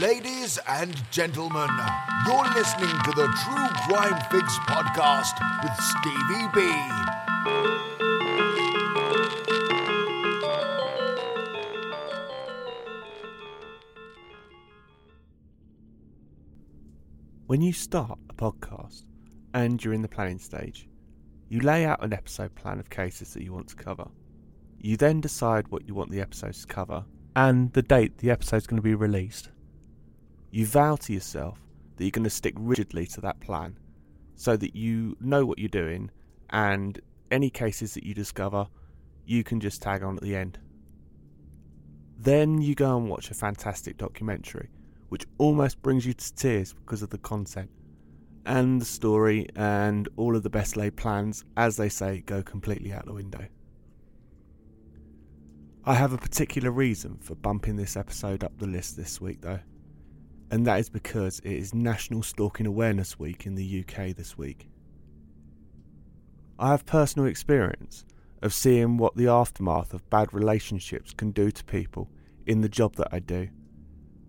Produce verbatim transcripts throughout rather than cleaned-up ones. Ladies and gentlemen, you're listening to the True Crime Fix podcast with Stevie B. When you start a podcast and you're in the planning stage, you lay out an episode plan of cases that you want to cover. You then decide what you want the episodes to cover and the date the episode's going to be released. You vow to yourself that you're going to stick rigidly to that plan so that you know what you're doing, and any cases that you discover, you can just tag on at the end. Then you go and watch a fantastic documentary, which almost brings you to tears because of the content and the story, and all of the best laid plans, as they say, go completely out the window. I have a particular reason for bumping this episode up the list this week though, and that is because it is National Stalking Awareness Week in the U K this week. I have personal experience of seeing what the aftermath of bad relationships can do to people in the job that I do,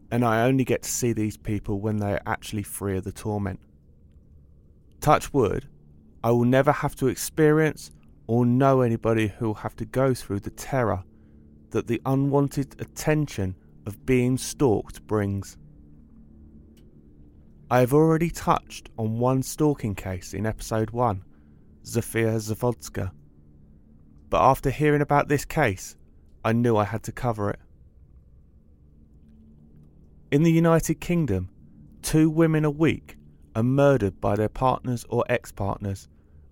and I only get to see these people when they are actually free of the torment. Touch wood, I will never have to experience or know anybody who will have to go through the terror that the unwanted attention of being stalked brings. I have already touched on one stalking case in episode one, Zofia Zawodzka, but after hearing about this case, I knew I had to cover it. In the United Kingdom, two women a week are murdered by their partners or ex-partners,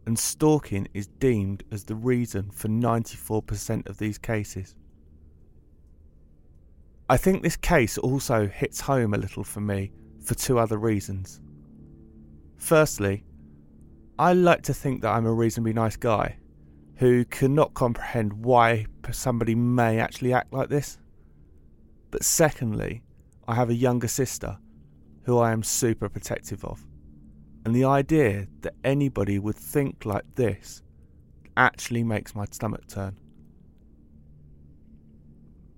and stalking is deemed as the reason for ninety-four percent of these cases. I think this case also hits home a little for me for two other reasons. Firstly, I like to think that I'm a reasonably nice guy who cannot comprehend why somebody may actually act like this. But secondly, I have a younger sister who I am super protective of, and the idea that anybody would think like this actually makes my stomach turn.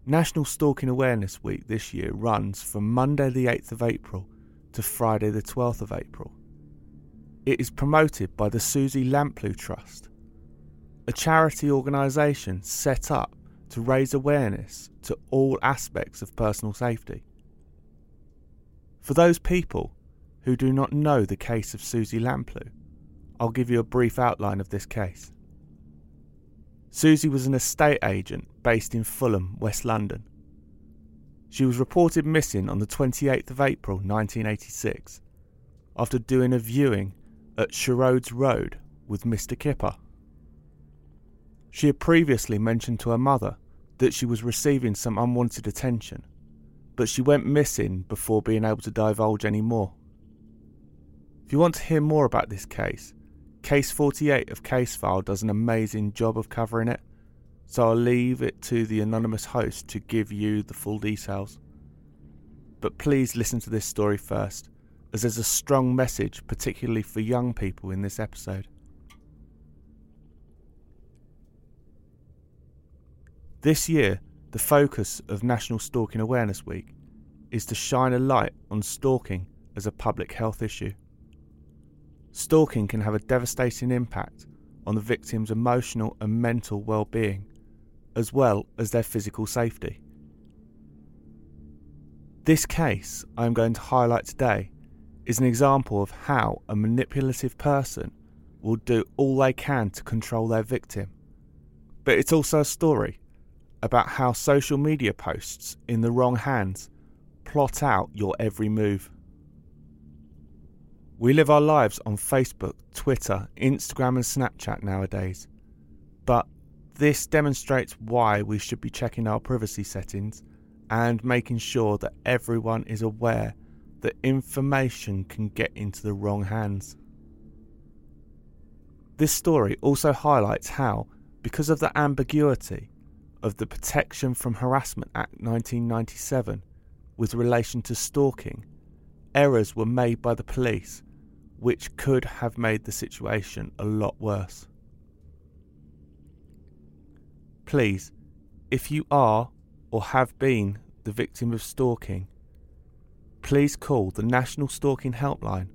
National Stalking Awareness Week this year runs from Monday the eighth of April to Friday the twelfth of April. It is promoted by the Suzy Lampluegh Trust, a charity organisation set up to raise awareness to all aspects of personal safety. For those people who do not know the case of Suzy Lampluegh, I'll give you a brief outline of this case. Suzy was an estate agent based in Fulham, West London. She was reported missing on the twenty-eighth of April nineteen eighty-six after doing a viewing at Sherrodes Road with Mister Kipper. She had previously mentioned to her mother that she was receiving some unwanted attention, but she went missing before being able to divulge any more. If you want to hear more about this case, Case forty-eight of Casefile does an amazing job of covering it, so I'll leave it to the anonymous host to give you the full details. But please listen to this story first, as there's a strong message, particularly for young people, in this episode. This year, the focus of National Stalking Awareness Week is to shine a light on stalking as a public health issue. Stalking can have a devastating impact on the victim's emotional and mental well-being, as well as their physical safety. This case I am going to highlight today is an example of how a manipulative person will do all they can to control their victim, but it's also a story about how social media posts in the wrong hands plot out your every move. We live our lives on Facebook, Twitter, Instagram and Snapchat nowadays, but This demonstrates why we should be checking our privacy settings and making sure that everyone is aware that information can get into the wrong hands. This story also highlights how, because of the ambiguity of the Protection from Harassment Act nineteen ninety-seven with relation to stalking, errors were made by the police which could have made the situation a lot worse. Please, if you are or have been the victim of stalking, please call the National Stalking Helpline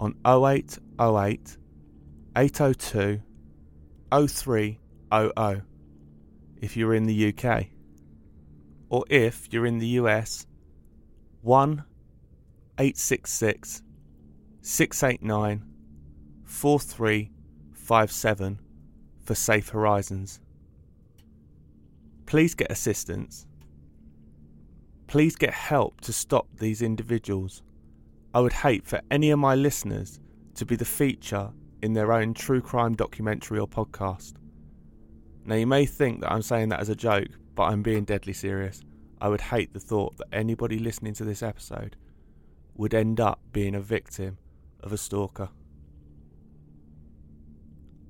on oh eight oh eight, eight oh two, oh three hundred if you're in the U K, or if you're in the U S, one eight six six, six eight nine, four three five seven for Safe Horizons. Please get assistance. Please get help to stop these individuals. I would hate for any of my listeners to be the feature in their own true crime documentary or podcast. Now, you may think that I'm saying that as a joke, but I'm being deadly serious. I would hate the thought that anybody listening to this episode would end up being a victim of a stalker.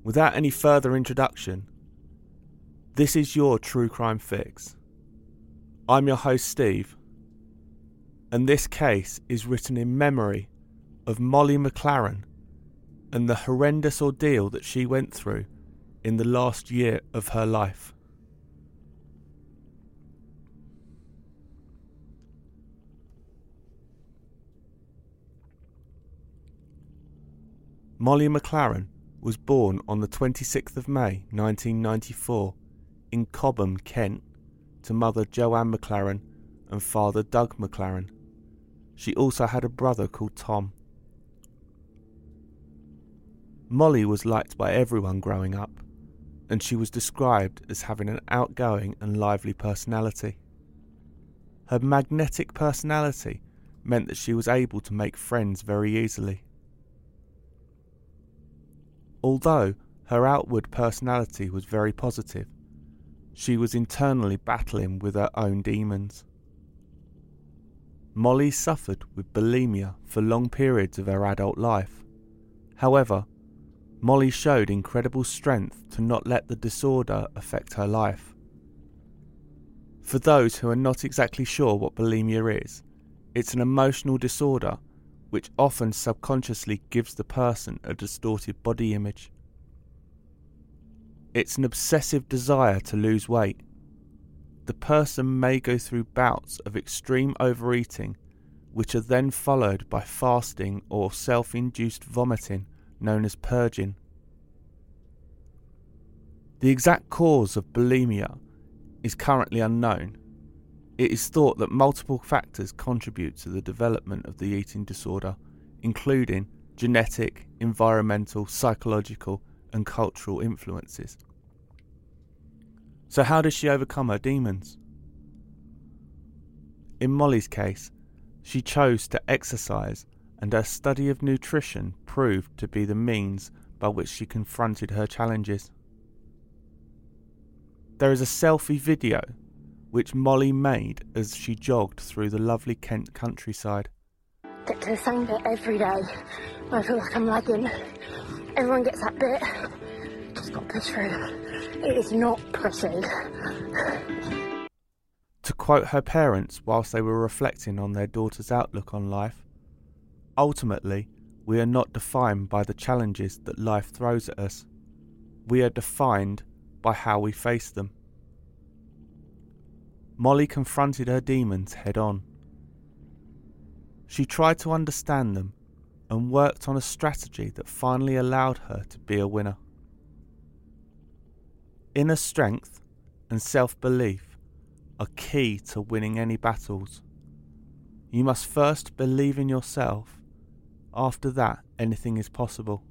Without any further introduction, this is your True Crime Fix. I'm your host, Steve, and this case is written in memory of Molly McLaren and the horrendous ordeal that she went through in the last year of her life. Molly McLaren was born on the twenty-sixth of May nineteen ninety-four in Cobham, Kent, to mother Joanne McLaren and father Doug McLaren. She also had a brother called Tom. Molly was liked by everyone growing up, and she was described as having an outgoing and lively personality. Her magnetic personality meant that she was able to make friends very easily. Although her outward personality was very positive, she was internally battling with her own demons. Molly suffered with bulimia for long periods of her adult life. However, Molly showed incredible strength to not let the disorder affect her life. For those who are not exactly sure what bulimia is, it's an emotional disorder which often subconsciously gives the person a distorted body image. It's an obsessive desire to lose weight. The person may go through bouts of extreme overeating, which are then followed by fasting or self-induced vomiting, known as purging. The exact cause of bulimia is currently unknown. It is thought that multiple factors contribute to the development of the eating disorder, including genetic, environmental, psychological, and cultural influences. So how does she overcome her demons? In Molly's case, she chose to exercise, and her study of nutrition proved to be the means by which she confronted her challenges. There is a selfie video which Molly made as she jogged through the lovely Kent countryside. Get to the same bit every day. I feel like I'm lagging. Everyone gets that bit. Just got to push through. It is not pushing. To quote her parents whilst they were reflecting on their daughter's outlook on life, ultimately, we are not defined by the challenges that life throws at us. We are defined by how we face them. Molly confronted her demons head on. She tried to understand them and worked on a strategy that finally allowed her to be a winner. Inner strength and self-belief are key to winning any battles. You must first believe in yourself. After that, anything is possible.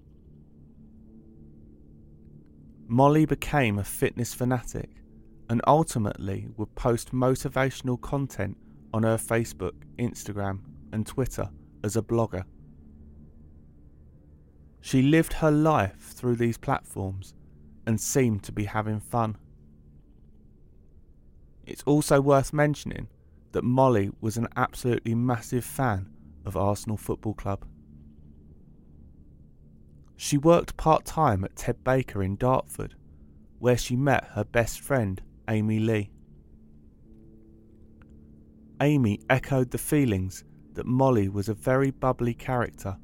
Molly became a fitness fanatic and ultimately would post motivational content on her Facebook, Instagram and Twitter as a blogger. She lived her life through these platforms and seemed to be having fun. It's also worth mentioning that Molly was an absolutely massive fan of Arsenal Football Club. She worked part-time at Ted Baker in Dartford, where she met her best friend, Amy Lee. Amy echoed the feelings that Molly was a very bubbly character,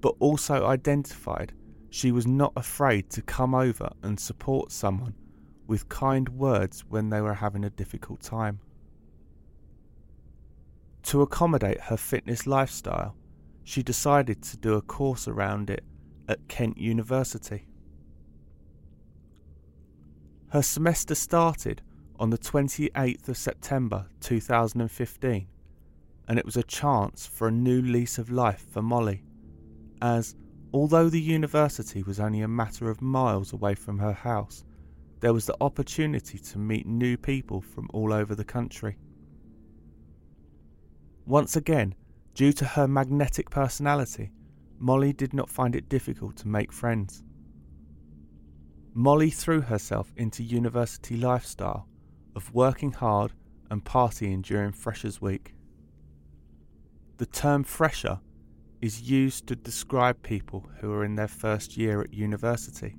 but also identified she was not afraid to come over and support someone with kind words when they were having a difficult time. To accommodate her fitness lifestyle, she decided to do a course around it at Kent University. Her semester started on the twenty-eighth of September two thousand fifteen, and it was a chance for a new lease of life for Molly, as although the university was only a matter of miles away from her house, there was the opportunity to meet new people from all over the country. Once again, due to her magnetic personality, Molly did not find it difficult to make friends. Molly threw herself into university lifestyle of working hard and partying during Fresher's Week. The term fresher is used to describe people who are in their first year at university.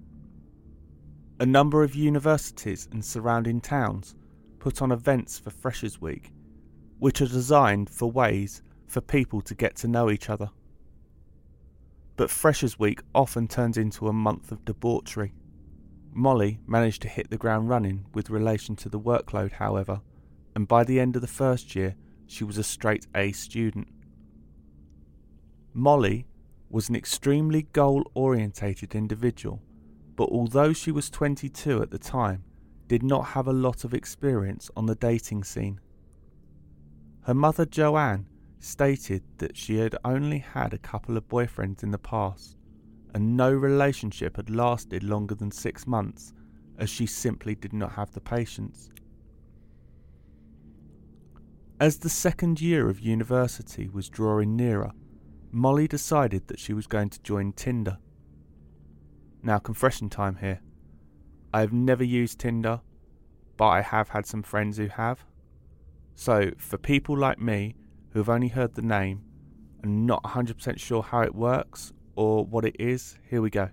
A number of universities and surrounding towns put on events for Freshers' Week, which are designed for ways for people to get to know each other. But Freshers' Week often turns into a month of debauchery. Molly managed to hit the ground running with relation to the workload, however, and by the end of the first year, she was a straight A student. Molly was an extremely goal-orientated individual, but although she was twenty-two at the time, did not have a lot of experience on the dating scene. Her mother Joanne stated that she had only had a couple of boyfriends in the past, and no relationship had lasted longer than six months, as she simply did not have the patience. As the second year of university was drawing nearer, Molly decided that she was going to join Tinder. Now, confession time here. I have never used Tinder, but I have had some friends who have. So, for people like me, who have only heard the name, and not one hundred percent sure how it works, or what it is, here we go.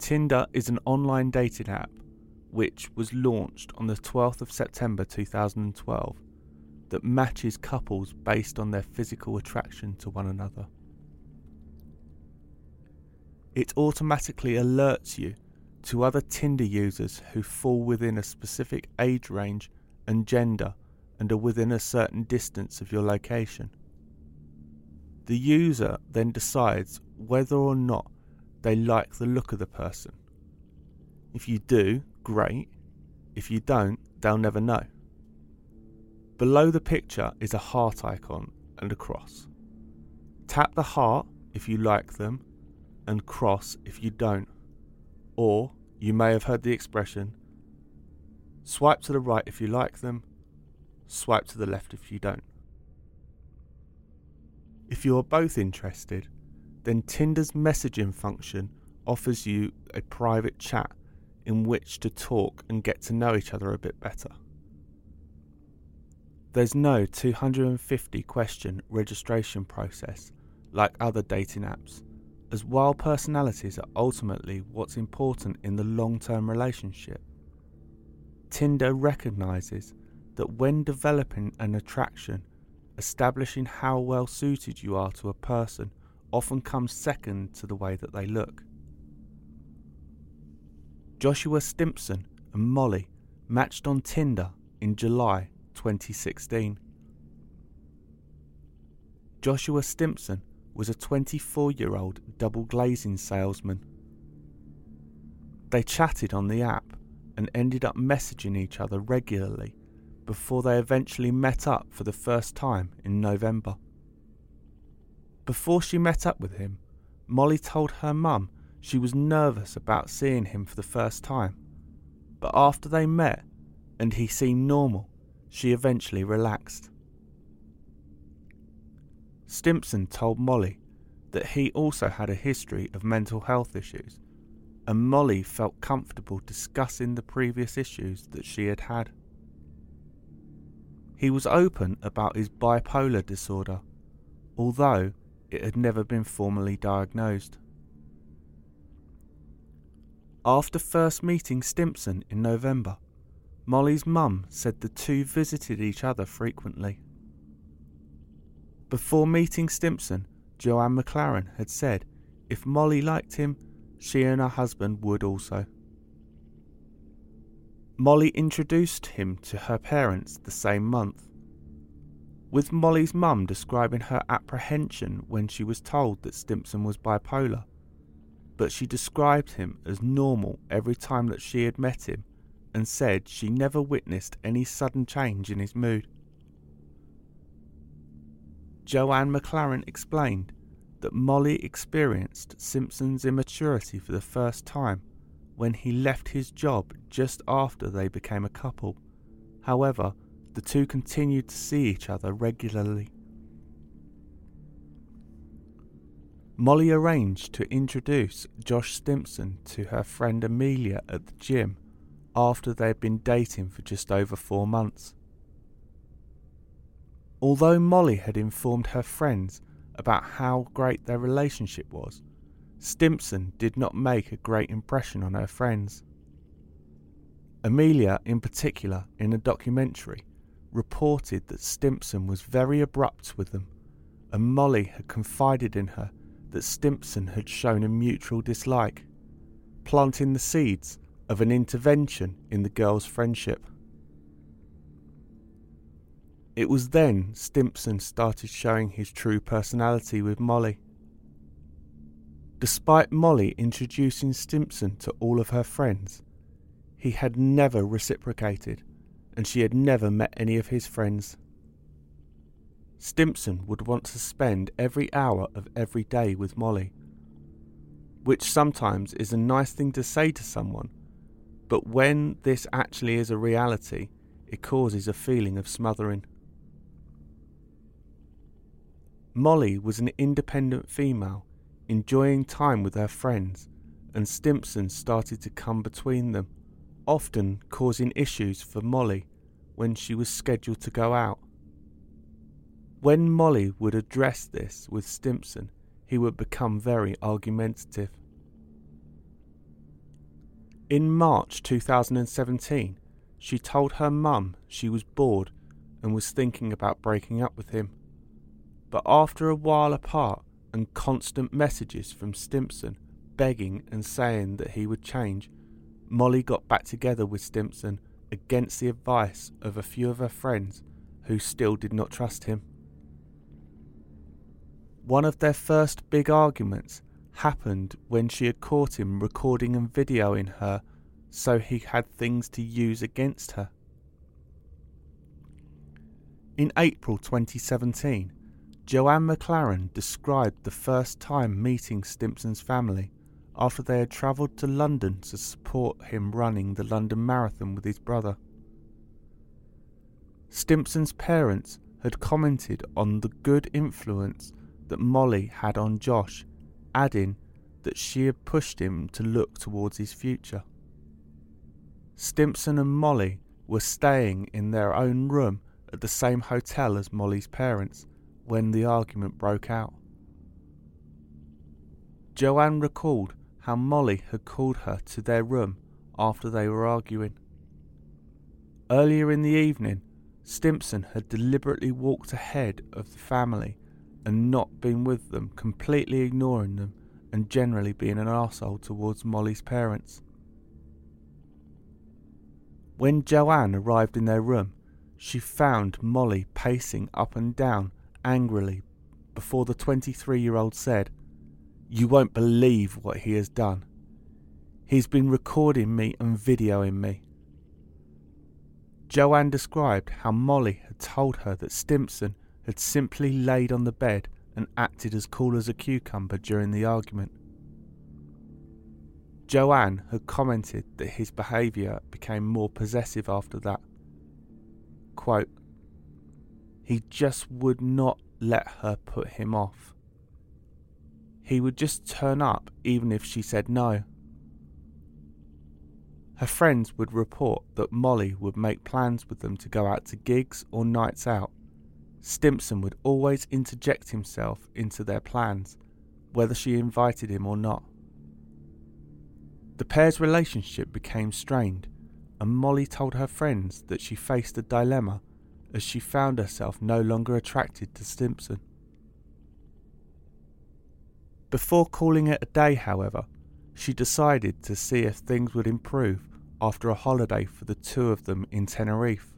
Tinder is an online dating app, which was launched on the twelfth of September two thousand twelve, that matches couples based on their physical attraction to one another. It automatically alerts you to other Tinder users who fall within a specific age range and gender and are within a certain distance of your location. The user then decides whether or not they like the look of the person. If you do, great. If you don't, they'll never know. Below the picture is a heart icon and a cross. Tap the heart if you like them and cross if you don't. Or, you may have heard the expression, swipe to the right if you like them, swipe to the left if you don't. If you are both interested, then Tinder's messaging function offers you a private chat in which to talk and get to know each other a bit better. There's no two hundred fifty question registration process like other dating apps, as while personalities are ultimately what's important in the long-term relationship, Tinder recognises that when developing an attraction, establishing how well suited you are to a person often comes second to the way that they look. Joshua Stimpson and Molly matched on Tinder in July twenty sixteen. Joshua Stimpson was a twenty-four-year-old double glazing salesman. They chatted on the app and ended up messaging each other regularly before they eventually met up for the first time in November. Before she met up with him, Molly told her mum she was nervous about seeing him for the first time, but after they met and he seemed normal, she eventually relaxed. Stimpson told Molly that he also had a history of mental health issues and Molly felt comfortable discussing the previous issues that she had had. He was open about his bipolar disorder, although it had never been formally diagnosed. After first meeting Stimpson in November, Molly's mum said the two visited each other frequently. Before meeting Stimpson, Joanne McLaren had said if Molly liked him, she and her husband would also. Molly introduced him to her parents the same month, with Molly's mum describing her apprehension when she was told that Stimpson was bipolar, but she described him as normal every time that she had met him and said she never witnessed any sudden change in his mood. Joanne McLaren explained that Molly experienced Stimpson's immaturity for the first time when he left his job just after they became a couple. However, the two continued to see each other regularly. Molly arranged to introduce Josh Stimpson to her friend Amelia at the gym after they had been dating for just over four months. Although Molly had informed her friends about how great their relationship was, Stimpson did not make a great impression on her friends. Amelia, in particular, in a documentary, reported that Stimpson was very abrupt with them, and Molly had confided in her that Stimpson had shown a mutual dislike, planting the seeds of an intervention in the girls' friendship. It was then Stimpson started showing his true personality with Molly. Despite Molly introducing Stimpson to all of her friends, he had never reciprocated, and she had never met any of his friends. Stimpson would want to spend every hour of every day with Molly, which sometimes is a nice thing to say to someone, but when this actually is a reality, it causes a feeling of smothering. Molly was an independent female, enjoying time with her friends, and Stimpson started to come between them, often causing issues for Molly when she was scheduled to go out. When Molly would address this with Stimpson, he would become very argumentative. In March two thousand seventeen, she told her mum she was bored and was thinking about breaking up with him, but after a while apart and constant messages from Stimpson begging and saying that he would change, Molly got back together with Stimpson against the advice of a few of her friends who still did not trust him. One of their first big arguments happened when she had caught him recording and videoing her, so he had things to use against her. In April twenty seventeen, Joanne McLaren described the first time meeting Stimpson's family after they had travelled to London to support him running the London Marathon with his brother. Stimpson's parents had commented on the good influence that Molly had on Josh, adding that she had pushed him to look towards his future. Stimpson and Molly were staying in their own room at the same hotel as Molly's parents when the argument broke out. Joanne recalled how Molly had called her to their room after they were arguing. Earlier in the evening, Stimpson had deliberately walked ahead of the family and not been with them, completely ignoring them and generally being an arsehole towards Molly's parents. When Joanne arrived in their room, she found Molly pacing up and down angrily before the twenty-three-year-old said, "You won't believe what he has done. He's been recording me and videoing me." Joanne described how Molly had told her that Stimpson had simply laid on the bed and acted as cool as a cucumber during the argument. Joanne had commented that his behaviour became more possessive after that. Quote, "He just would not let her put him off. He would just turn up even if she said no. Her friends would report that Molly would make plans with them to go out to gigs or nights out. Stimpson would always interject himself into their plans, whether she invited him or not. The pair's relationship became strained, and Molly told her friends that she faced a dilemma as she found herself no longer attracted to Stimpson. Before calling it a day, however, she decided to see if things would improve after a holiday for the two of them in Tenerife.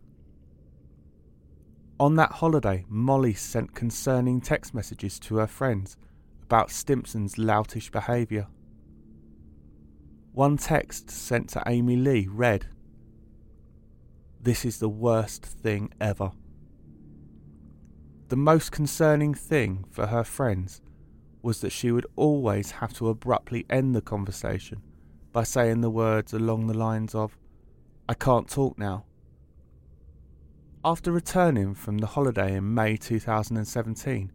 On that holiday, Molly sent concerning text messages to her friends about Stimpson's loutish behaviour. One text sent to Amy Lee read, "This is the worst thing ever." The most concerning thing for her friends was that she would always have to abruptly end the conversation by saying the words along the lines of, "I can't talk now." After returning from the holiday in May two thousand seventeen,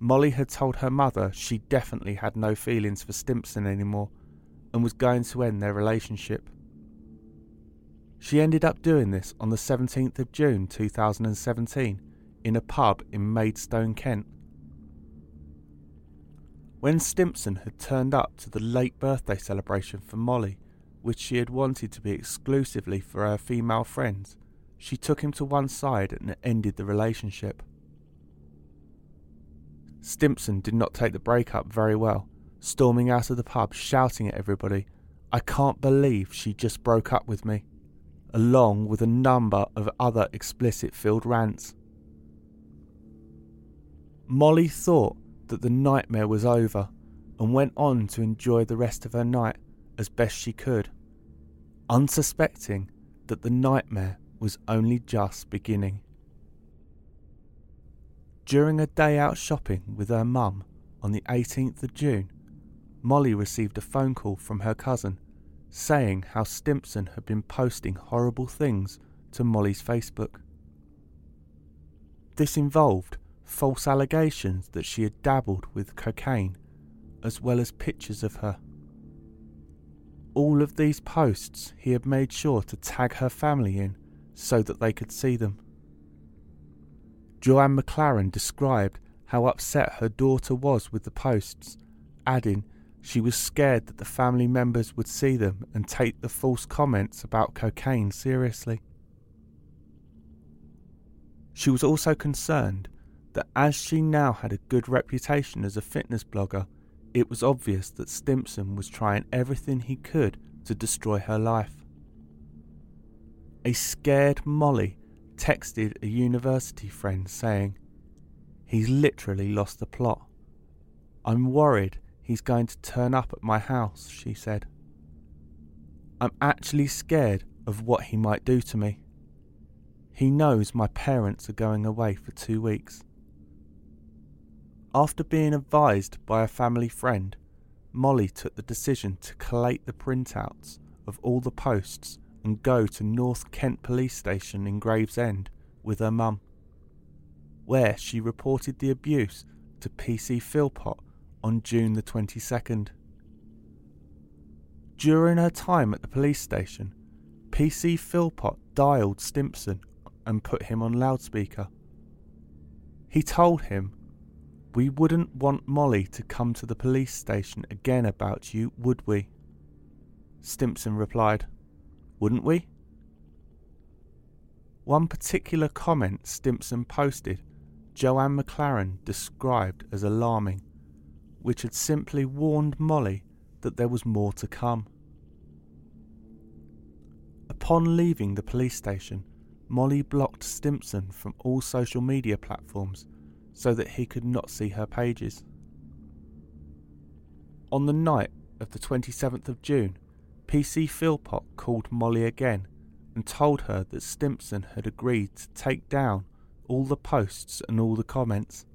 Molly had told her mother she definitely had no feelings for Stimpson anymore and was going to end their relationship. She ended up doing this on the seventeenth of June two thousand seventeen in a pub in Maidstone, Kent. When Stimpson had turned up to the late birthday celebration for Molly, which she had wanted to be exclusively for her female friends, she took him to one side and ended the relationship. Stimpson did not take the breakup very well, storming out of the pub, shouting at everybody, "I can't believe she just broke up with me," along with a number of other explicit-filled rants. Molly thought that the nightmare was over and went on to enjoy the rest of her night as best she could, unsuspecting that the nightmare was only just beginning. During a day out shopping with her mum on the eighteenth of June, Molly received a phone call from her cousin saying how Stimpson had been posting horrible things to Molly's Facebook. This involved false allegations that she had dabbled with cocaine, as well as pictures of her. All of these posts he had made sure to tag her family in so that they could see them. Joanne McLaren described how upset her daughter was with the posts, adding she was scared that the family members would see them and take the false comments about cocaine seriously. She was also concerned that as she now had a good reputation as a fitness blogger, it was obvious that Stimpson was trying everything he could to destroy her life. A scared Molly texted a university friend saying, "He's literally lost the plot. I'm worried he's going to turn up at my house," she said. "I'm actually scared of what he might do to me. He knows my parents are going away for two weeks. After being advised by a family friend, Molly took the decision to collate the printouts of all the posts and go to North Kent Police Station in Gravesend with her mum, where she reported the abuse to P C Philpott on June the twenty-second. During her time at the police station, P C Philpott dialed Stimpson and put him on loudspeaker. He told him, "We wouldn't want Molly to come to the police station again about you, would we?" Stimpson replied, "Wouldn't we?" One particular comment Stimpson posted, Joanne McLaren described as alarming, which had simply warned Molly that there was more to come. Upon leaving the police station, Molly blocked Stimpson from all social media platforms so that he could not see her pages. On the night of the twenty-seventh of June, P C Philpott called Molly again and told her that Stimpson had agreed to take down all the posts and all the comments.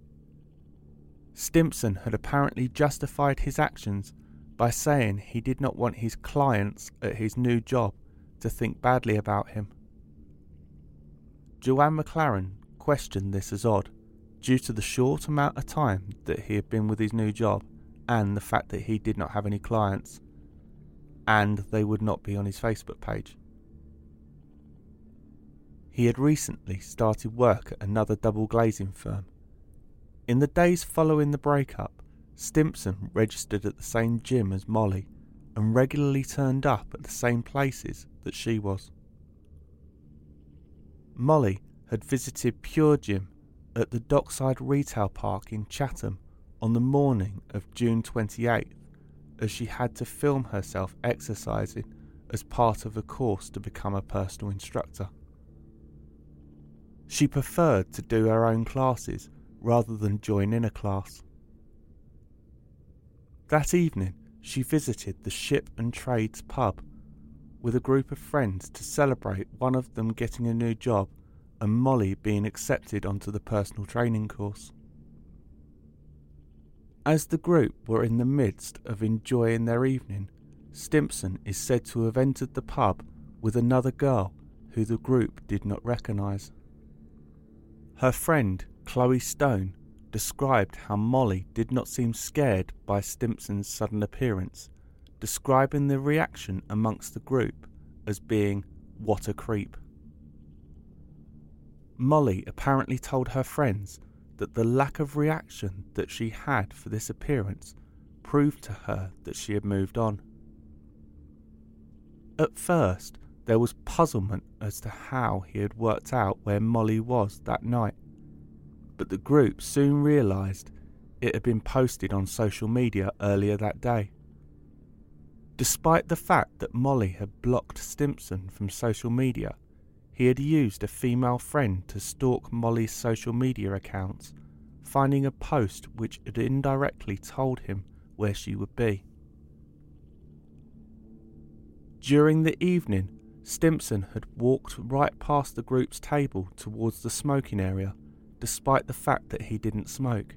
Stimpson had apparently justified his actions by saying he did not want his clients at his new job to think badly about him. Joanne McLaren questioned this as odd, due to the short amount of time that he had been with his new job and the fact that he did not have any clients, and they would not be on his Facebook page. He had recently started work at another double glazing firm. In the days following the breakup, Stimpson registered at the same gym as Molly and regularly turned up at the same places that she was. Molly had visited Pure Gym at the Dockside Retail Park in Chatham on the morning of June twenty-eighth, as she had to film herself exercising as part of a course to become a personal instructor. She preferred to do her own classes rather than join in a class. That evening, she visited the Ship and Trades pub with a group of friends to celebrate one of them getting a new job and Molly being accepted onto the personal training course. As the group were in the midst of enjoying their evening, Stimpson is said to have entered the pub with another girl who the group did not recognise. Her friend, Chloe Stone, described how Molly did not seem scared by Stimpson's sudden appearance, describing the reaction amongst the group as being, "What a creep." Molly apparently told her friends that the lack of reaction that she had for this appearance proved to her that she had moved on. At first, there was puzzlement as to how he had worked out where Molly was that night, but the group soon realised it had been posted on social media earlier that day. Despite the fact that Molly had blocked Stimpson from social media, he had used a female friend to stalk Molly's social media accounts, finding a post which had indirectly told him where she would be. During the evening, Stimpson had walked right past the group's table towards the smoking area, despite the fact that he didn't smoke.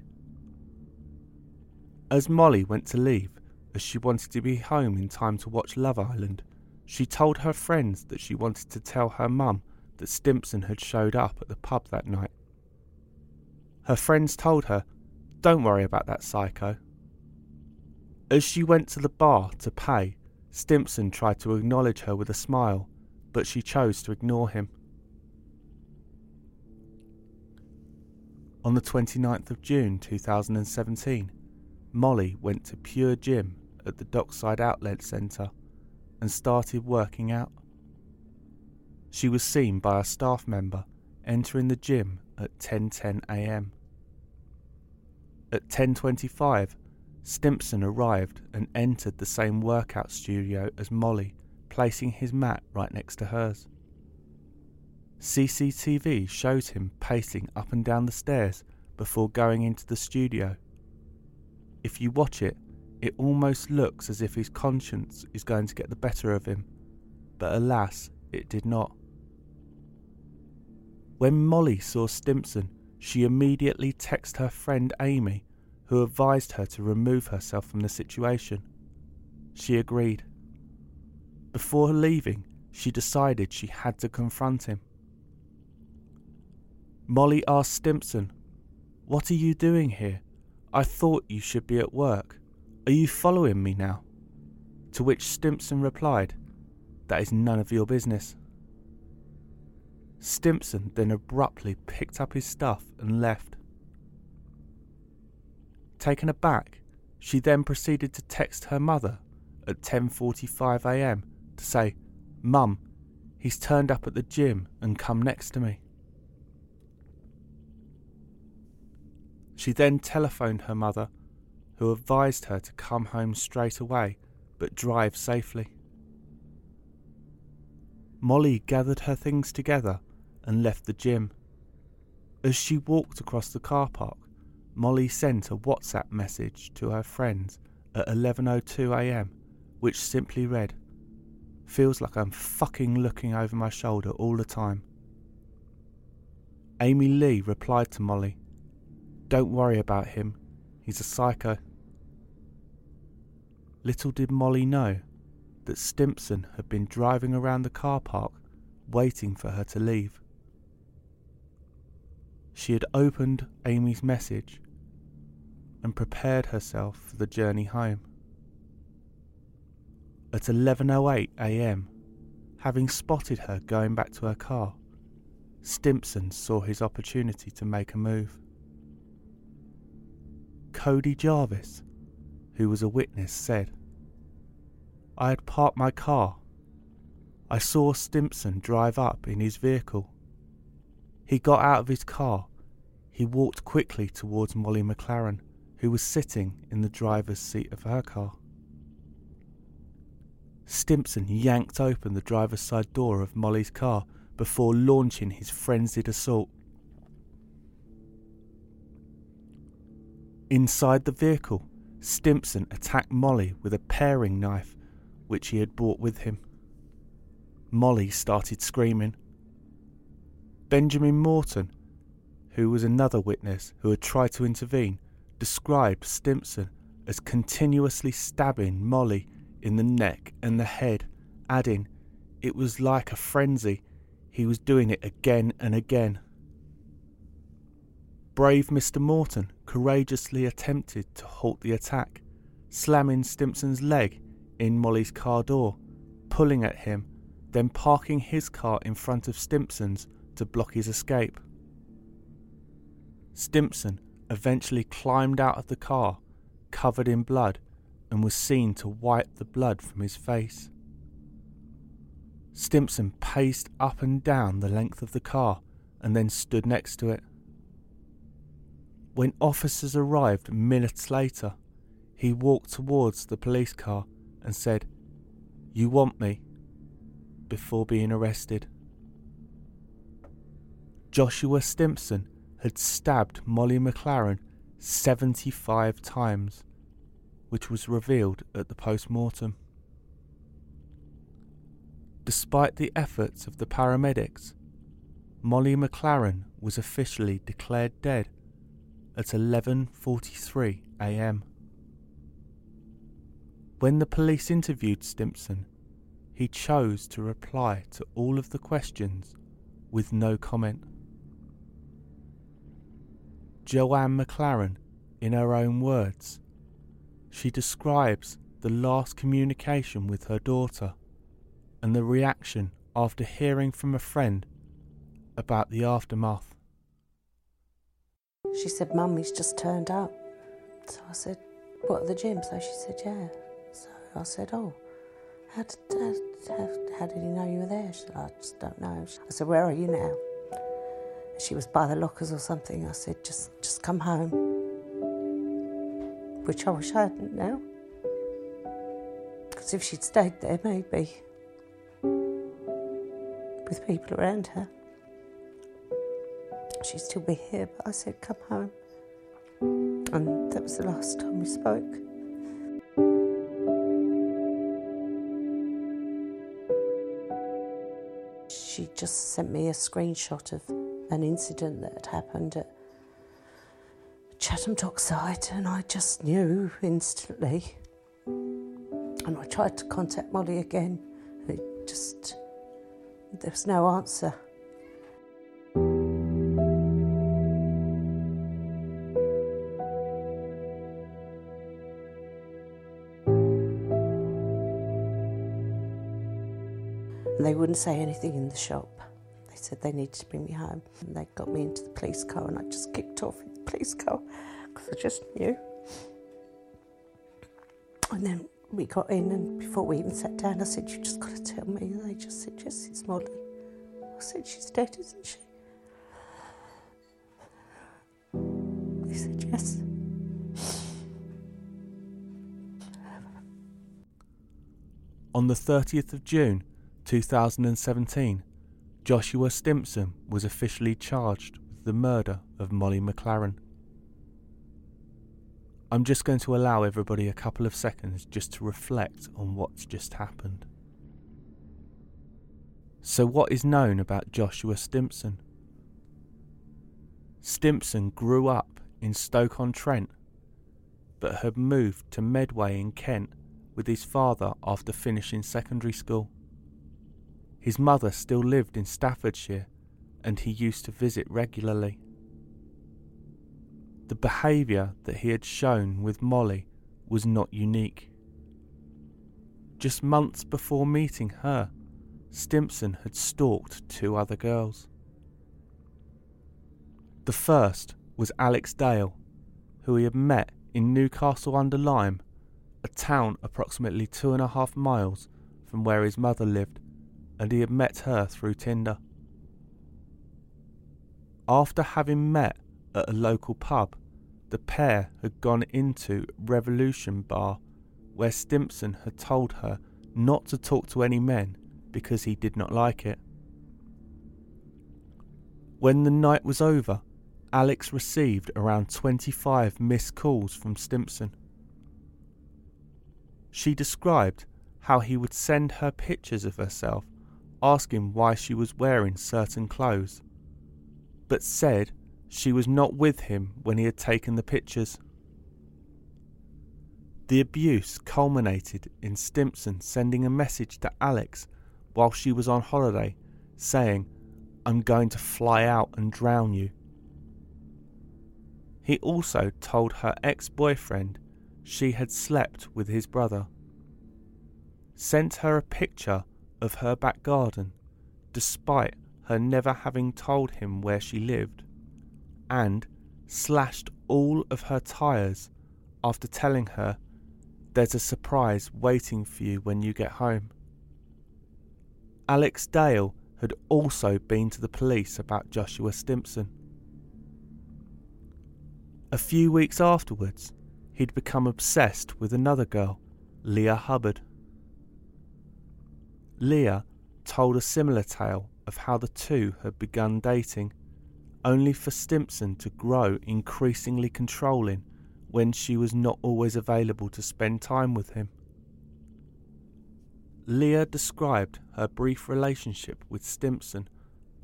As Molly went to leave, as she wanted to be home in time to watch Love Island, she told her friends that she wanted to tell her mum that Stimpson had showed up at the pub that night. Her friends told her, "Don't worry about that psycho." As she went to the bar to pay, Stimpson tried to acknowledge her with a smile, but she chose to ignore him. On the twenty-ninth of June twenty seventeen, Molly went to Pure Gym at the Dockside Outlet Centre and started working out. She was seen by a staff member entering the gym at ten ten a.m. At ten twenty-five, Stimpson arrived and entered the same workout studio as Molly, placing his mat right next to hers. C C T V shows him pacing up and down the stairs before going into the studio. If you watch it, it almost looks as if his conscience is going to get the better of him, but alas, it did not. When Molly saw Stimpson, she immediately texted her friend Amy, who advised her to remove herself from the situation. She agreed. Before leaving, she decided she had to confront him. Molly asked Stimpson, "What are you doing here? I thought you should be at work. Are you following me now?" To which Stimpson replied, "That is none of your business." Stimpson then abruptly picked up his stuff and left. Taken aback, she then proceeded to text her mother at ten forty-five a.m. to say, "Mum, he's turned up at the gym and come next to me." She then telephoned her mother, who advised her to come home straight away but drive safely. Molly gathered her things together and left the gym. As she walked across the car park, Molly sent a WhatsApp message to her friends at eleven oh two a.m. which simply read, "Feels like I'm fucking looking over my shoulder all the time." Amy Lee replied to Molly, "Don't worry about him, he's a psycho." Little did Molly know that Stimpson had been driving around the car park waiting for her to leave. She had opened Amy's message and prepared herself for the journey home. at eleven oh eight a m, having spotted her going back to her car, Stimpson saw his opportunity to make a move. Cody Jarvis, who was a witness, said, "I had parked my car. I saw Stimpson drive up in his vehicle. He got out of his car. He walked quickly towards Molly McLaren, who was sitting in the driver's seat of her car. Stimpson yanked open the driver's side door of Molly's car before launching his frenzied assault. Inside the vehicle, Stimpson attacked Molly with a paring knife which he had brought with him. Molly started screaming. Benjamin Morton, who was another witness who had tried to intervene, described Stimpson as continuously stabbing Molly in the neck and the head, adding, "It was like a frenzy. He was doing it again and again." Brave Mister Morton courageously attempted to halt the attack, slamming Stimpson's leg in Molly's car door, pulling at him, then parking his car in front of Stimpson's to block his escape. Stimpson eventually climbed out of the car, covered in blood, and was seen to wipe the blood from his face. Stimpson paced up and down the length of the car and then stood next to it. When officers arrived minutes later, he walked towards the police car and said, "You want me?" before being arrested. Joshua Stimpson had stabbed Molly McLaren seventy-five times, which was revealed at the post-mortem. Despite the efforts of the paramedics, Molly McLaren was officially declared dead at eleven forty-three a m. When the police interviewed Stimpson, he chose to reply to all of the questions with no comment. Joanne McLaren, in her own words, she describes the last communication with her daughter and the reaction after hearing from a friend about the aftermath. She said, "Mum, he's just turned up." So I said, "What, at the gym?" So she said, "Yeah." So I said, "Oh, how did, how, how did he know you were there?" She said, "I just don't know." I said, "Where are you now?" She was by the lockers or something. I said, just just come home. Which I wish I hadn't now. Because if she'd stayed there, maybe, with people around her, she'd still be here. But I said, come home. And that was the last time we spoke. She just sent me a screenshot of an incident that had happened at Chatham Dockside, and I just knew instantly. And I tried to contact Molly again, and it just, there was no answer. And they wouldn't say anything in the shop. They said they needed to bring me home. And they got me into the police car, and I just kicked off in the police car because I just knew. And then we got in, and before we even sat down, I said, "You just got to tell me." And they just said, "Yes, it's Molly." I said, "She's dead, isn't she?" They said, "Yes." On the thirtieth of June, two thousand seventeen, Joshua Stimpson was officially charged with the murder of Molly McLaren. I'm just going to allow everybody a couple of seconds just to reflect on what's just happened. So what is known about Joshua Stimpson? Stimpson grew up in Stoke-on-Trent, but had moved to Medway in Kent with his father after finishing secondary school. His mother still lived in Staffordshire, and he used to visit regularly. The behaviour that he had shown with Molly was not unique. Just months before meeting her, Stimpson had stalked two other girls. The first was Alex Dale, who he had met in Newcastle-under-Lyme, a town approximately two and a half miles from where his mother lived, and he had met her through Tinder. After having met at a local pub, the pair had gone into Revolution Bar, where Stimpson had told her not to talk to any men because he did not like it. When the night was over, Alex received around twenty-five missed calls from Stimpson. She described how he would send her pictures of herself, asking why she was wearing certain clothes, but said she was not with him when he had taken the pictures. The abuse culminated in Stimpson sending a message to Alex while she was on holiday, saying, "I'm going to fly out and drown you." He also told her ex-boyfriend she had slept with his brother, sent her a picture of her back garden, despite her never having told him where she lived, and slashed all of her tyres after telling her, "There's a surprise waiting for you when you get home." Alex Dale had also been to the police about Joshua Stimpson. A few weeks afterwards, he'd become obsessed with another girl, Leah Hubbard. Leah told a similar tale of how the two had begun dating, only for Stimpson to grow increasingly controlling when she was not always available to spend time with him. Leah described her brief relationship with Stimpson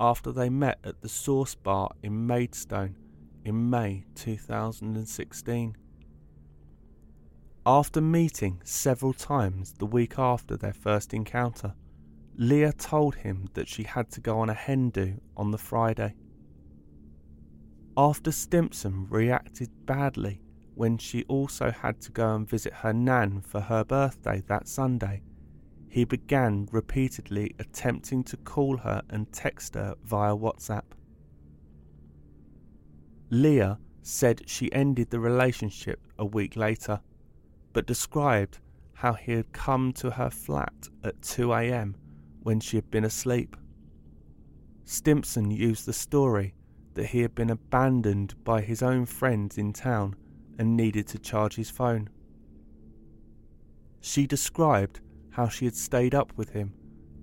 after they met at the Sauce Bar in Maidstone in May twenty sixteen. After meeting several times the week after their first encounter, Leah told him that she had to go on a hen do on the Friday. After Stimpson reacted badly when she also had to go and visit her nan for her birthday that Sunday, he began repeatedly attempting to call her and text her via WhatsApp. Leah said she ended the relationship a week later, but described how he had come to her flat at two a.m. when she had been asleep. Stimpson used the story that he had been abandoned by his own friends in town and needed to charge his phone. She described how she had stayed up with him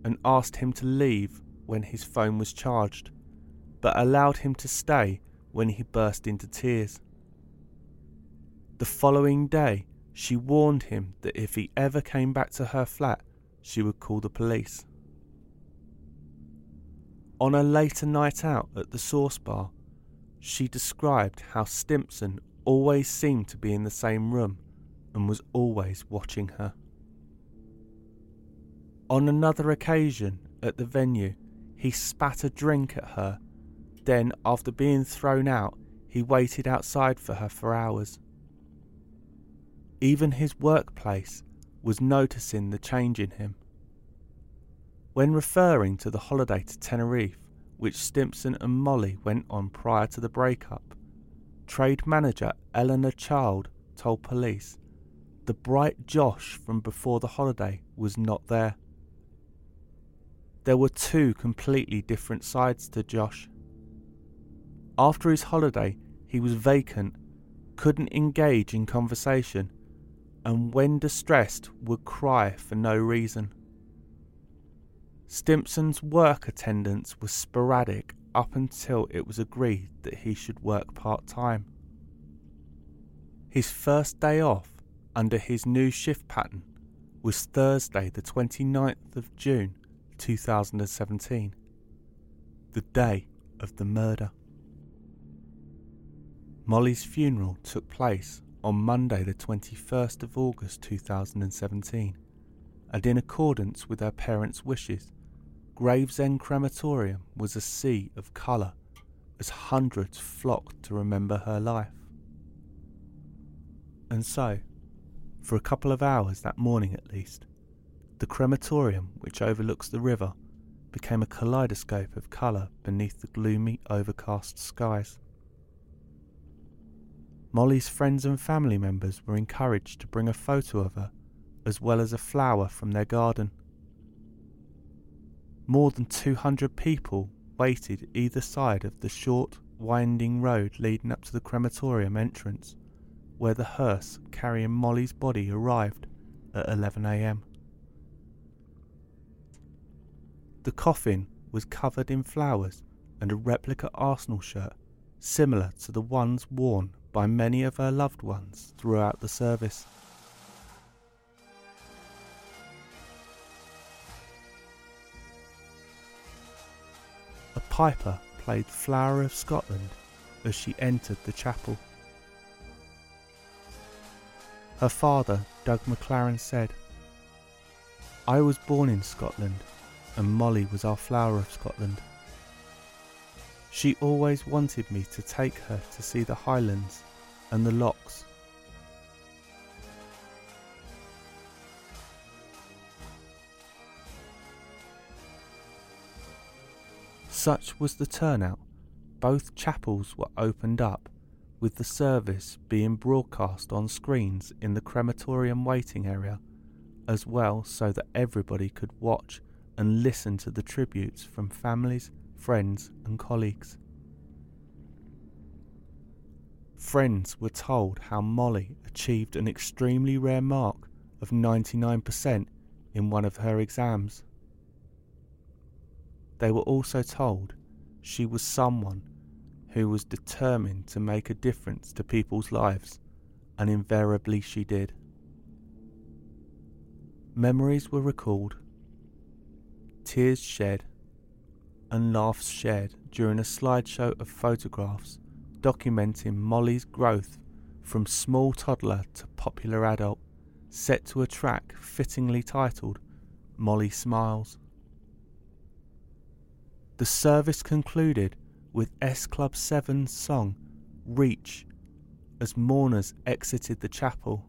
and asked him to leave when his phone was charged, but allowed him to stay when he burst into tears. The following day, she warned him that if he ever came back to her flat, she would call the police. On a later night out at the Sauce Bar, she described how Stimpson always seemed to be in the same room and was always watching her. On another occasion at the venue, he spat a drink at her, then after being thrown out, he waited outside for her for hours. Even his workplace was noticing the change in him. When referring to the holiday to Tenerife, which Stimpson and Molly went on prior to the breakup, trade manager Eleanor Child told police the bright Josh from before the holiday was not there. There were two completely different sides to Josh. After his holiday, he was vacant, couldn't engage in conversation, and when distressed would cry for no reason. Stimpson's work attendance was sporadic up until it was agreed that he should work part-time. His first day off under his new shift pattern was Thursday the twenty-ninth of June twenty seventeen, the day of the murder. Molly's funeral took place on Monday the twenty-first of August twenty seventeen, and in accordance with her parents' wishes, Gravesend Crematorium was a sea of colour as hundreds flocked to remember her life. And so, for a couple of hours that morning at least, The crematorium, which overlooks the river, became a kaleidoscope of colour beneath the gloomy, overcast skies. Molly's friends and family members were encouraged to bring a photo of her, as well as a flower from their garden. More than two hundred people waited either side of the short, winding road leading up to the crematorium entrance, where the hearse carrying Molly's body arrived at eleven a.m. The coffin was covered in flowers and a replica Arsenal shirt, similar to the ones worn by many of her loved ones throughout the service. A piper played Flower of Scotland as she entered the chapel. Her father, Doug McLaren, said, "I was born in Scotland, and Molly was our Flower of Scotland. She always wanted me to take her to see the Highlands and the Lochs." Such was the turnout. Both chapels were opened up, with the service being broadcast on screens in the crematorium waiting area, as well so that everybody could watch and listen to the tributes from families, friends and colleagues. Friends were told how Molly achieved an extremely rare mark of ninety-nine percent in one of her exams. They were also told she was someone who was determined to make a difference to people's lives, and invariably she did. Memories were recalled, tears shed, and laughs shared during a slideshow of photographs documenting Molly's growth from small toddler to popular adult, set to a track fittingly titled "Molly Smiles." The service concluded with S Club seven's song "Reach" as mourners exited the chapel,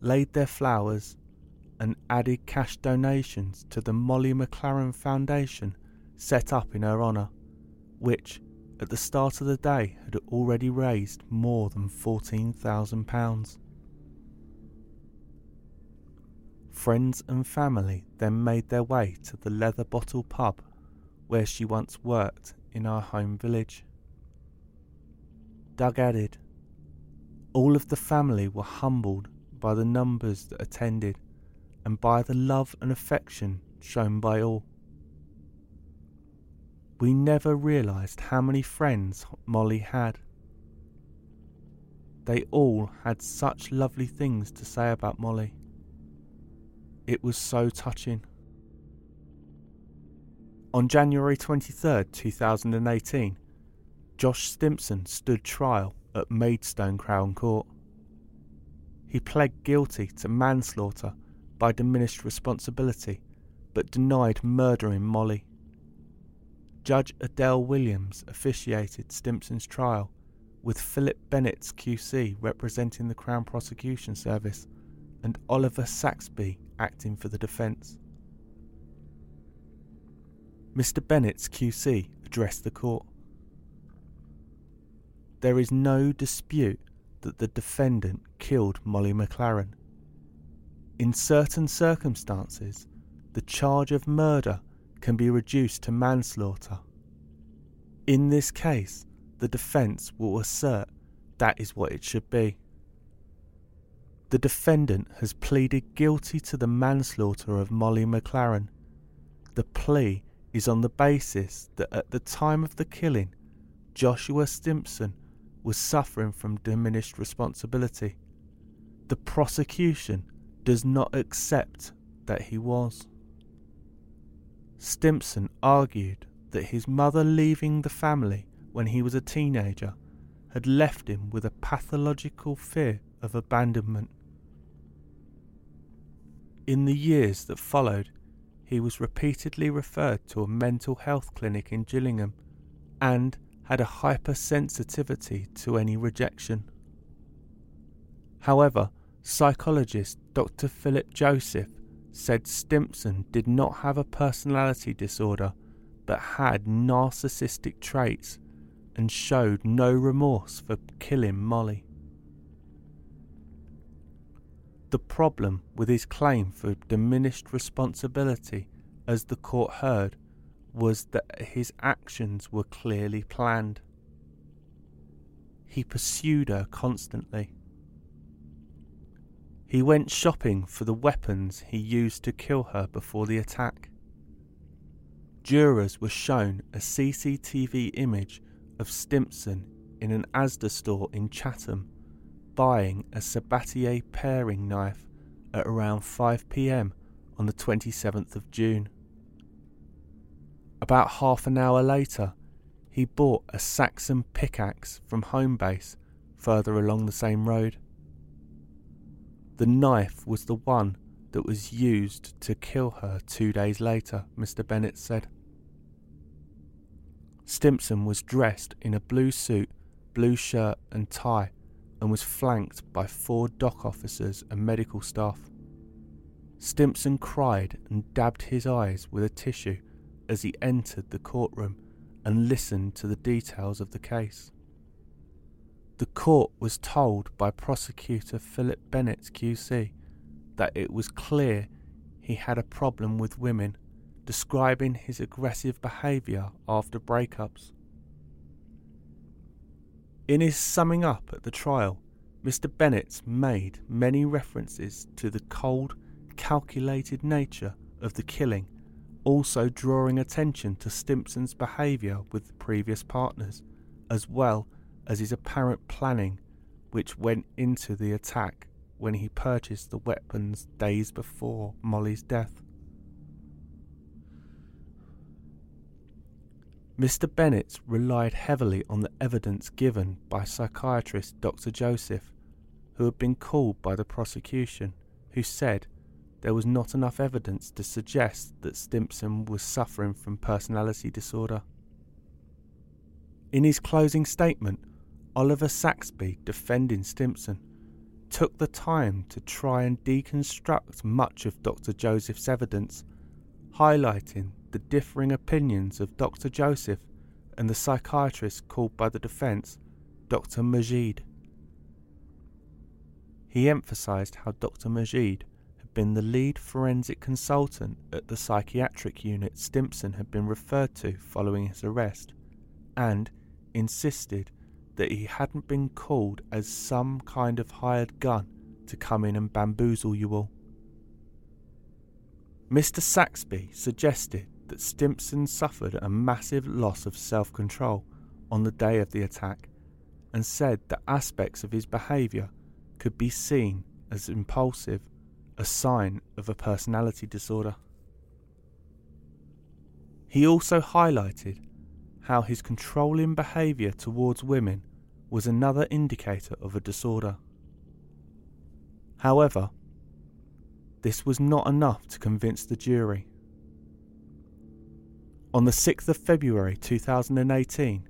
laid their flowers and added cash donations to the Molly McLaren Foundation set up in her honour, which, at the start of the day, had already raised more than fourteen thousand pounds. Friends and family then made their way to the Leather Bottle pub, where she once worked in our home village. Doug added, "All of the family were humbled by the numbers that attended and by the love and affection shown by all. We never realised how many friends Molly had. They all had such lovely things to say about Molly. It was so touching." On January twenty-third, twenty eighteen, Josh Stimpson stood trial at Maidstone Crown Court. He pled guilty to manslaughter by diminished responsibility, but denied murdering Molly. Judge Adele Williams officiated Stimpson's trial, with Philip Bennett's Q C representing the Crown Prosecution Service and Oliver Saxby acting for the defence. Mr Bennett's Q C addressed the court. "There is no dispute that the defendant killed Molly McLaren. In certain circumstances, the charge of murder can be reduced to manslaughter. In this case, the defence will assert that is what it should be. The defendant has pleaded guilty to the manslaughter of Molly McLaren. The plea is on the basis that at the time of the killing, Joshua Stimpson was suffering from diminished responsibility. The prosecution does not accept that he was." Stimpson argued that his mother leaving the family when he was a teenager had left him with a pathological fear of abandonment. In the years that followed, he was repeatedly referred to a mental health clinic in Gillingham and had a hypersensitivity to any rejection. However, psychologist Doctor Philip Joseph said Stimpson did not have a personality disorder but had narcissistic traits and showed no remorse for killing Molly. The problem with his claim for diminished responsibility, as the court heard, was that his actions were clearly planned. He pursued her constantly. He went shopping for the weapons he used to kill her before the attack. Jurors were shown a C C T V image of Stimpson in an Asda store in Chatham buying a Sabatier paring knife at around five p.m. on the twenty-seventh of June. About half an hour later, he bought a Saxon pickaxe from Homebase further along the same road. The knife was the one that was used to kill her two days later, Mister Bennett said. Stimpson was dressed in a blue suit, blue shirt and tie, and was flanked by four dock officers and medical staff. Stimpson cried and dabbed his eyes with a tissue as he entered the courtroom and listened to the details of the case. The court was told by prosecutor Philip Bennett Q C that it was clear he had a problem with women, describing his aggressive behaviour after breakups. In his summing up at the trial, Mister Bennett made many references to the cold, calculated nature of the killing, also drawing attention to Stimpson's behaviour with previous partners, as well as his apparent planning which went into the attack when he purchased the weapons days before Molly's death. Mister Bennett relied heavily on the evidence given by psychiatrist Doctor Joseph, who had been called by the prosecution, who said there was not enough evidence to suggest that Stimpson was suffering from personality disorder. In his closing statement, Oliver Saxby, defending Stimpson, took the time to try and deconstruct much of Doctor Joseph's evidence, highlighting the differing opinions of Doctor Joseph and the psychiatrist called by the defence, Doctor Majid. He emphasised how Doctor Majid had been the lead forensic consultant at the psychiatric unit Stimpson had been referred to following his arrest, and insisted that he hadn't been called as some kind of hired gun to come in and bamboozle you all. Mister Saxby suggested that Stimpson suffered a massive loss of self-control on the day of the attack and said that aspects of his behaviour could be seen as impulsive, a sign of a personality disorder. He also highlighted how his controlling behaviour towards women was another indicator of a disorder. However, this was not enough to convince the jury. On the sixth of February two thousand eighteen,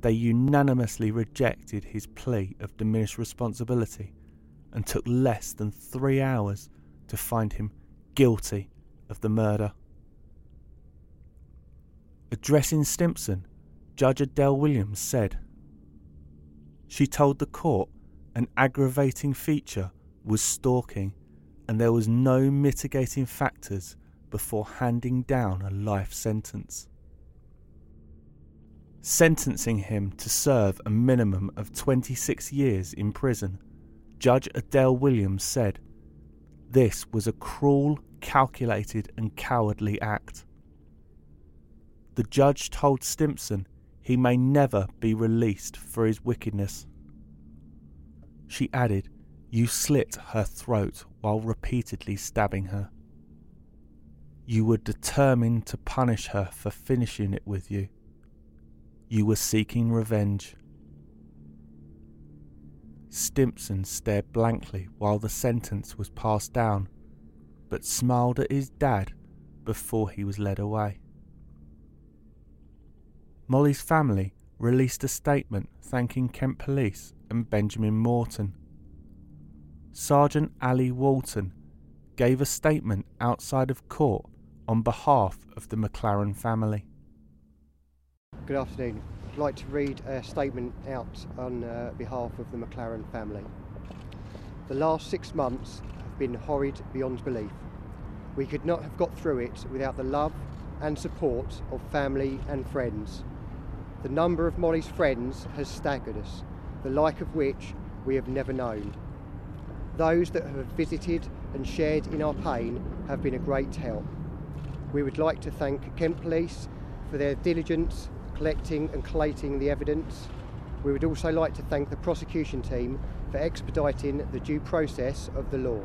they unanimously rejected his plea of diminished responsibility and took less than three hours to find him guilty of the murder. Addressing Stimpson, Judge Adele Williams said, "She told the court an aggravating feature was stalking and there was no mitigating factors before handing down a life sentence." Sentencing him to serve a minimum of twenty-six years in prison, Judge Adele Williams said, "This was a cruel, calculated and cowardly act." The judge told Stimpson he may never be released for his wickedness. She added, "You slit her throat while repeatedly stabbing her. You were determined to punish her for finishing it with you. You were seeking revenge." Stimpson stared blankly while the sentence was passed down, but smiled at his dad before he was led away. Molly's family released a statement thanking Kent Police and Benjamin Morton. Sergeant Ali Walton, gave a statement outside of court on behalf of the McLaren family. Good afternoon. I'd like to read a statement out on uh, behalf of the McLaren family. The last six months have been horrid beyond belief. We could not have got through it without the love and support of family and friends. The number of Molly's friends has staggered us, the like of which we have never known. Those that have visited and shared in our pain have been a great help. We would like to thank Kent Police for their diligence, collecting and collating the evidence. We would also like to thank the prosecution team for expediting the due process of the law.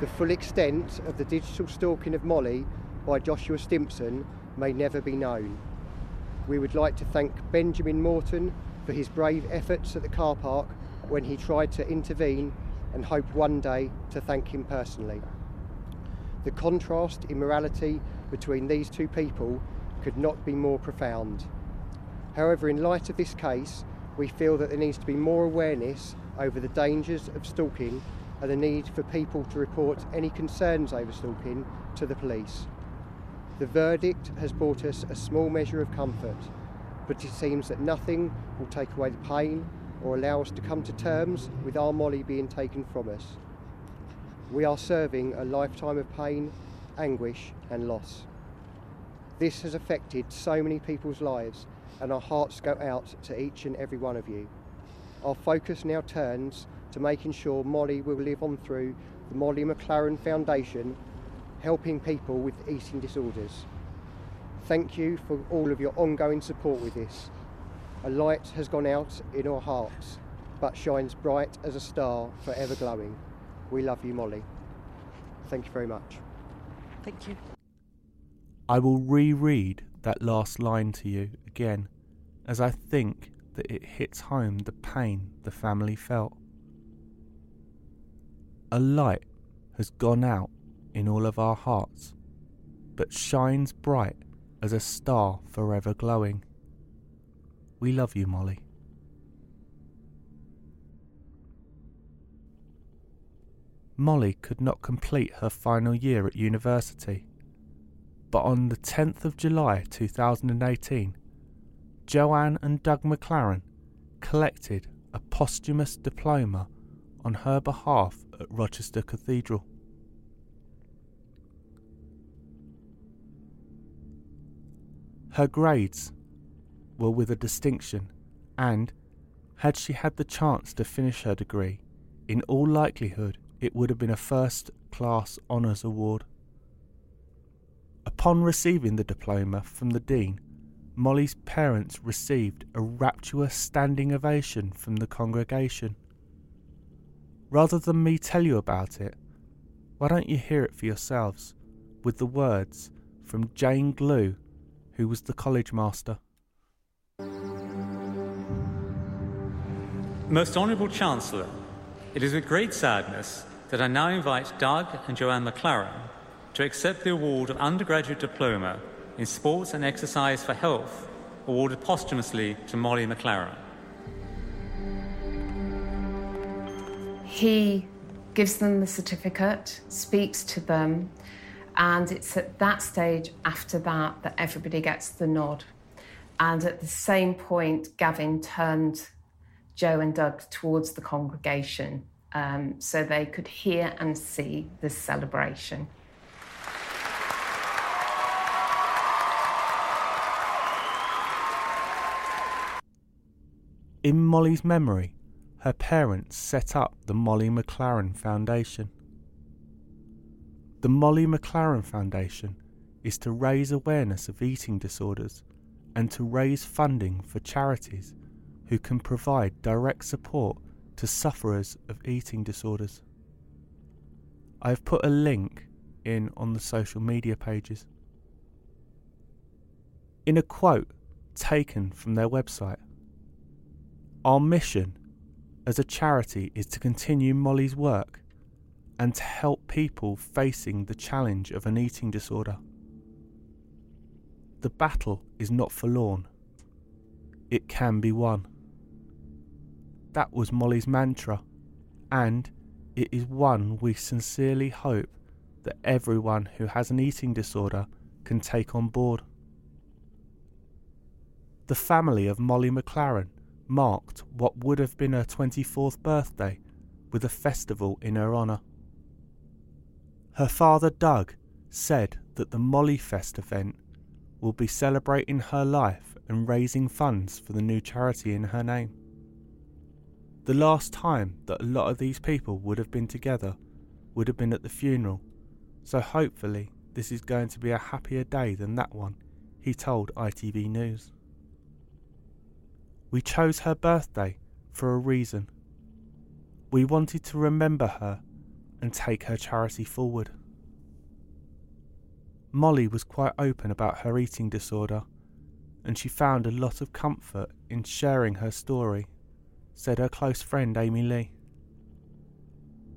The full extent of the digital stalking of Molly by Joshua Stimpson may never be known. We would like to thank Benjamin Morton for his brave efforts at the car park when he tried to intervene, and hope one day to thank him personally. The contrast in morality between these two people could not be more profound. However, in light of this case, we feel that there needs to be more awareness over the dangers of stalking and the need for people to report any concerns over stalking to the police. The verdict has brought us a small measure of comfort, but it seems that nothing will take away the pain or allow us to come to terms with our Molly being taken from us. We are serving a lifetime of pain, anguish and loss. This has affected so many people's lives, and our hearts go out to each and every one of you. Our focus now turns to making sure Molly will live on through the Molly McLaren Foundation, helping people with eating disorders. Thank you for all of your ongoing support with this. A light has gone out in our hearts, but shines bright as a star, forever glowing. We love you, Molly. Thank you very much. Thank you. I will reread that last line to you again, as I think that it hits home the pain the family felt. A light has gone out in all of our hearts, but shines bright as a star forever glowing. We love you, Molly. Molly could not complete her final year at university, but on the tenth of July two thousand eighteen, Joanne and Doug McLaren collected a posthumous diploma on her behalf at Rochester Cathedral. Her grades were with a distinction, and, had she had the chance to finish her degree, in all likelihood it would have been a first-class honours award. Upon receiving the diploma from the Dean, Molly's parents received a rapturous standing ovation from the congregation. Rather than me tell you about it, why don't you hear it for yourselves, with the words from Jane Glue, who was the college master. Most Honourable Chancellor, it is with great sadness that I now invite Doug and Joanne McLaren to accept the award of undergraduate diploma in sports and exercise for health, awarded posthumously to Molly McLaren. He gives them the certificate, speaks to them, and it's at that stage after that that everybody gets the nod. And at the same point, Gavin turned Joe and Doug towards the congregation, um, so they could hear and see this celebration. In Molly's memory, her parents set up the Molly McLaren Foundation. The Molly McLaren Foundation is to raise awareness of eating disorders and to raise funding for charities who can provide direct support to sufferers of eating disorders. I have put a link in on the social media pages. In a quote taken from their website, our mission as a charity is to continue Molly's work and to help people facing the challenge of an eating disorder. The battle is not forlorn. It can be won. That was Molly's mantra, and It is one we sincerely hope that everyone who has an eating disorder can take on board. The family of Molly McLaren marked what would have been her twenty-fourth birthday with a festival in her honour. Her father Doug said that the Molly Fest event will be celebrating her life and raising funds for the new charity in her name. The last time that a lot of these people would have been together would have been at the funeral, so hopefully this is going to be a happier day than that one, he told I T V News. We chose her birthday for a reason. We wanted to remember her and take her charity forward. Molly was quite open about her eating disorder, and she found a lot of comfort in sharing her story, said her close friend Amy Lee.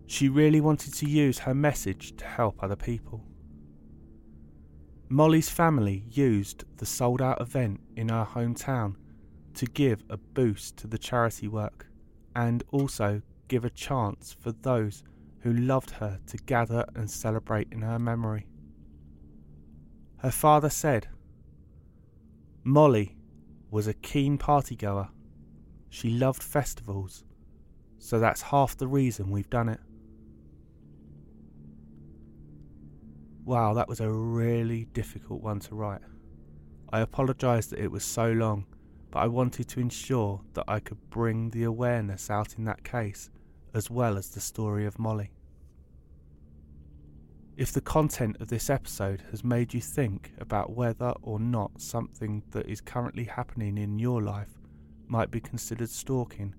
She really wanted to use her message to help other people. Molly's family used the sold-out event in her hometown to give a boost to the charity work and also give a chance for those who loved her to gather and celebrate in her memory. Her father said, Molly was a keen party-goer. She loved festivals, so that's half the reason we've done it. Wow, that was a really difficult one to write. I apologise that it was so long, but I wanted to ensure that I could bring the awareness out in that case, as well as the story of Molly. If the content of this episode has made you think about whether or not something that is currently happening in your life might be considered stalking,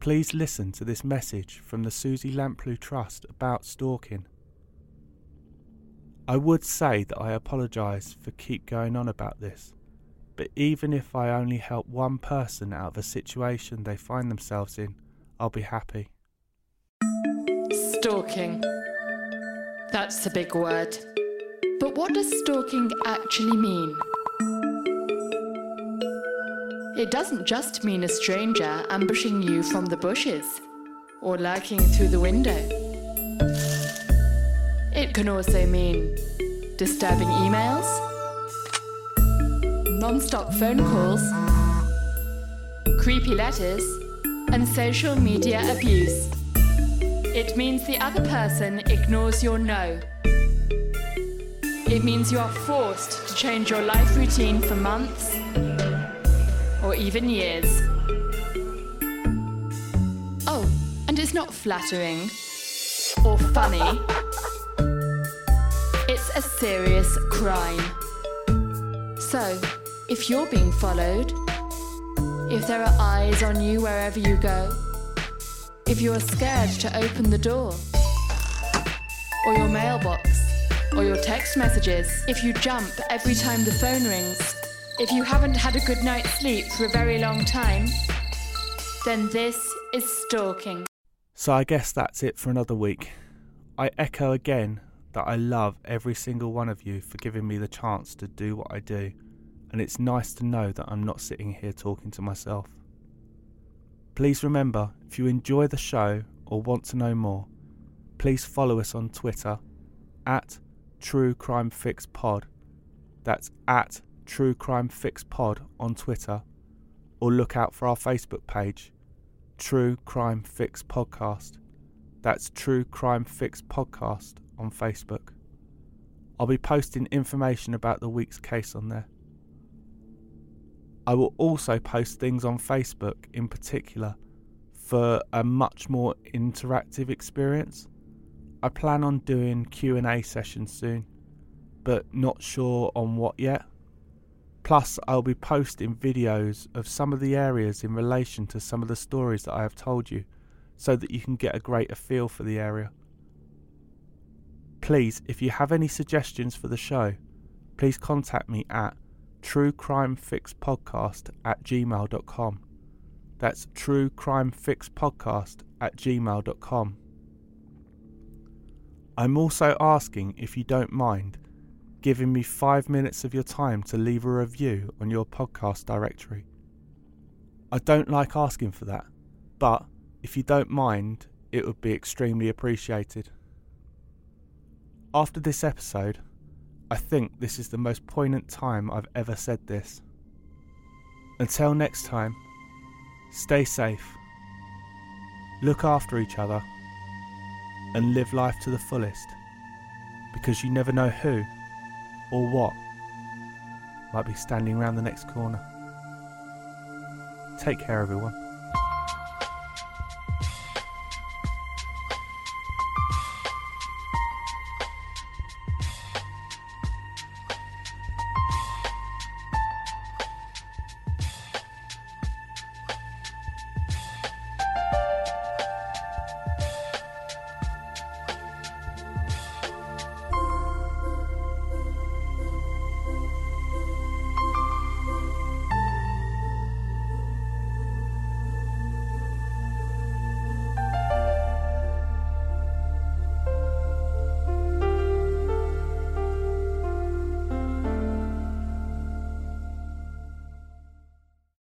please listen to this message from the Suzy Lampluegh Trust about stalking. I would say that I apologise for keep going on about this, but even if I only help one person out of a situation they find themselves in, I'll be happy. Stalking. That's a big word. But what does stalking actually mean? It doesn't just mean a stranger ambushing you from the bushes or lurking through the window. It can also mean disturbing emails, non-stop phone calls, creepy letters, and social media abuse. It means the other person ignores your no. It means you are forced to change your life routine for months or even years. Oh, and it's not flattering or funny. It's a serious crime. So, if you're being followed, if there are eyes on you wherever you go, if you are scared to open the door, or your mailbox, or your text messages, if you jump every time the phone rings, if you haven't had a good night's sleep for a very long time, then this is stalking. So I guess that's it for another week. I echo again that I love every single one of you for giving me the chance to do what I do, and it's nice to know that I'm not sitting here talking to myself. Please remember, if you enjoy the show or want to know more, please follow us on Twitter at True Crime Fix Pod. That's at True Crime Fix Pod on Twitter, or look out for our Facebook page, True Crime Fix Podcast. That's True Crime Fix Podcast on Facebook. I'll be posting information about the week's case on there. I will also post things on Facebook in particular for a much more interactive experience. I plan on doing Q and A sessions soon, but not sure on what yet. Plus, I'll be posting videos of some of the areas in relation to some of the stories that I have told you, so that you can get a greater feel for the area. Please, if you have any suggestions for the show, please contact me at truecrimefixpodcast at gmail dot com. That's truecrimefixpodcast at gmail dot com. I'm also asking if you don't mind giving me five minutes of your time to leave a review on your podcast directory. I don't like asking for that, but if you don't mind, it would be extremely appreciated. After this episode, I think this is the most poignant time I've ever said this. Until next time, stay safe, look after each other, and live life to the fullest, because you never know who or what might be standing around the next corner. Take care, everyone.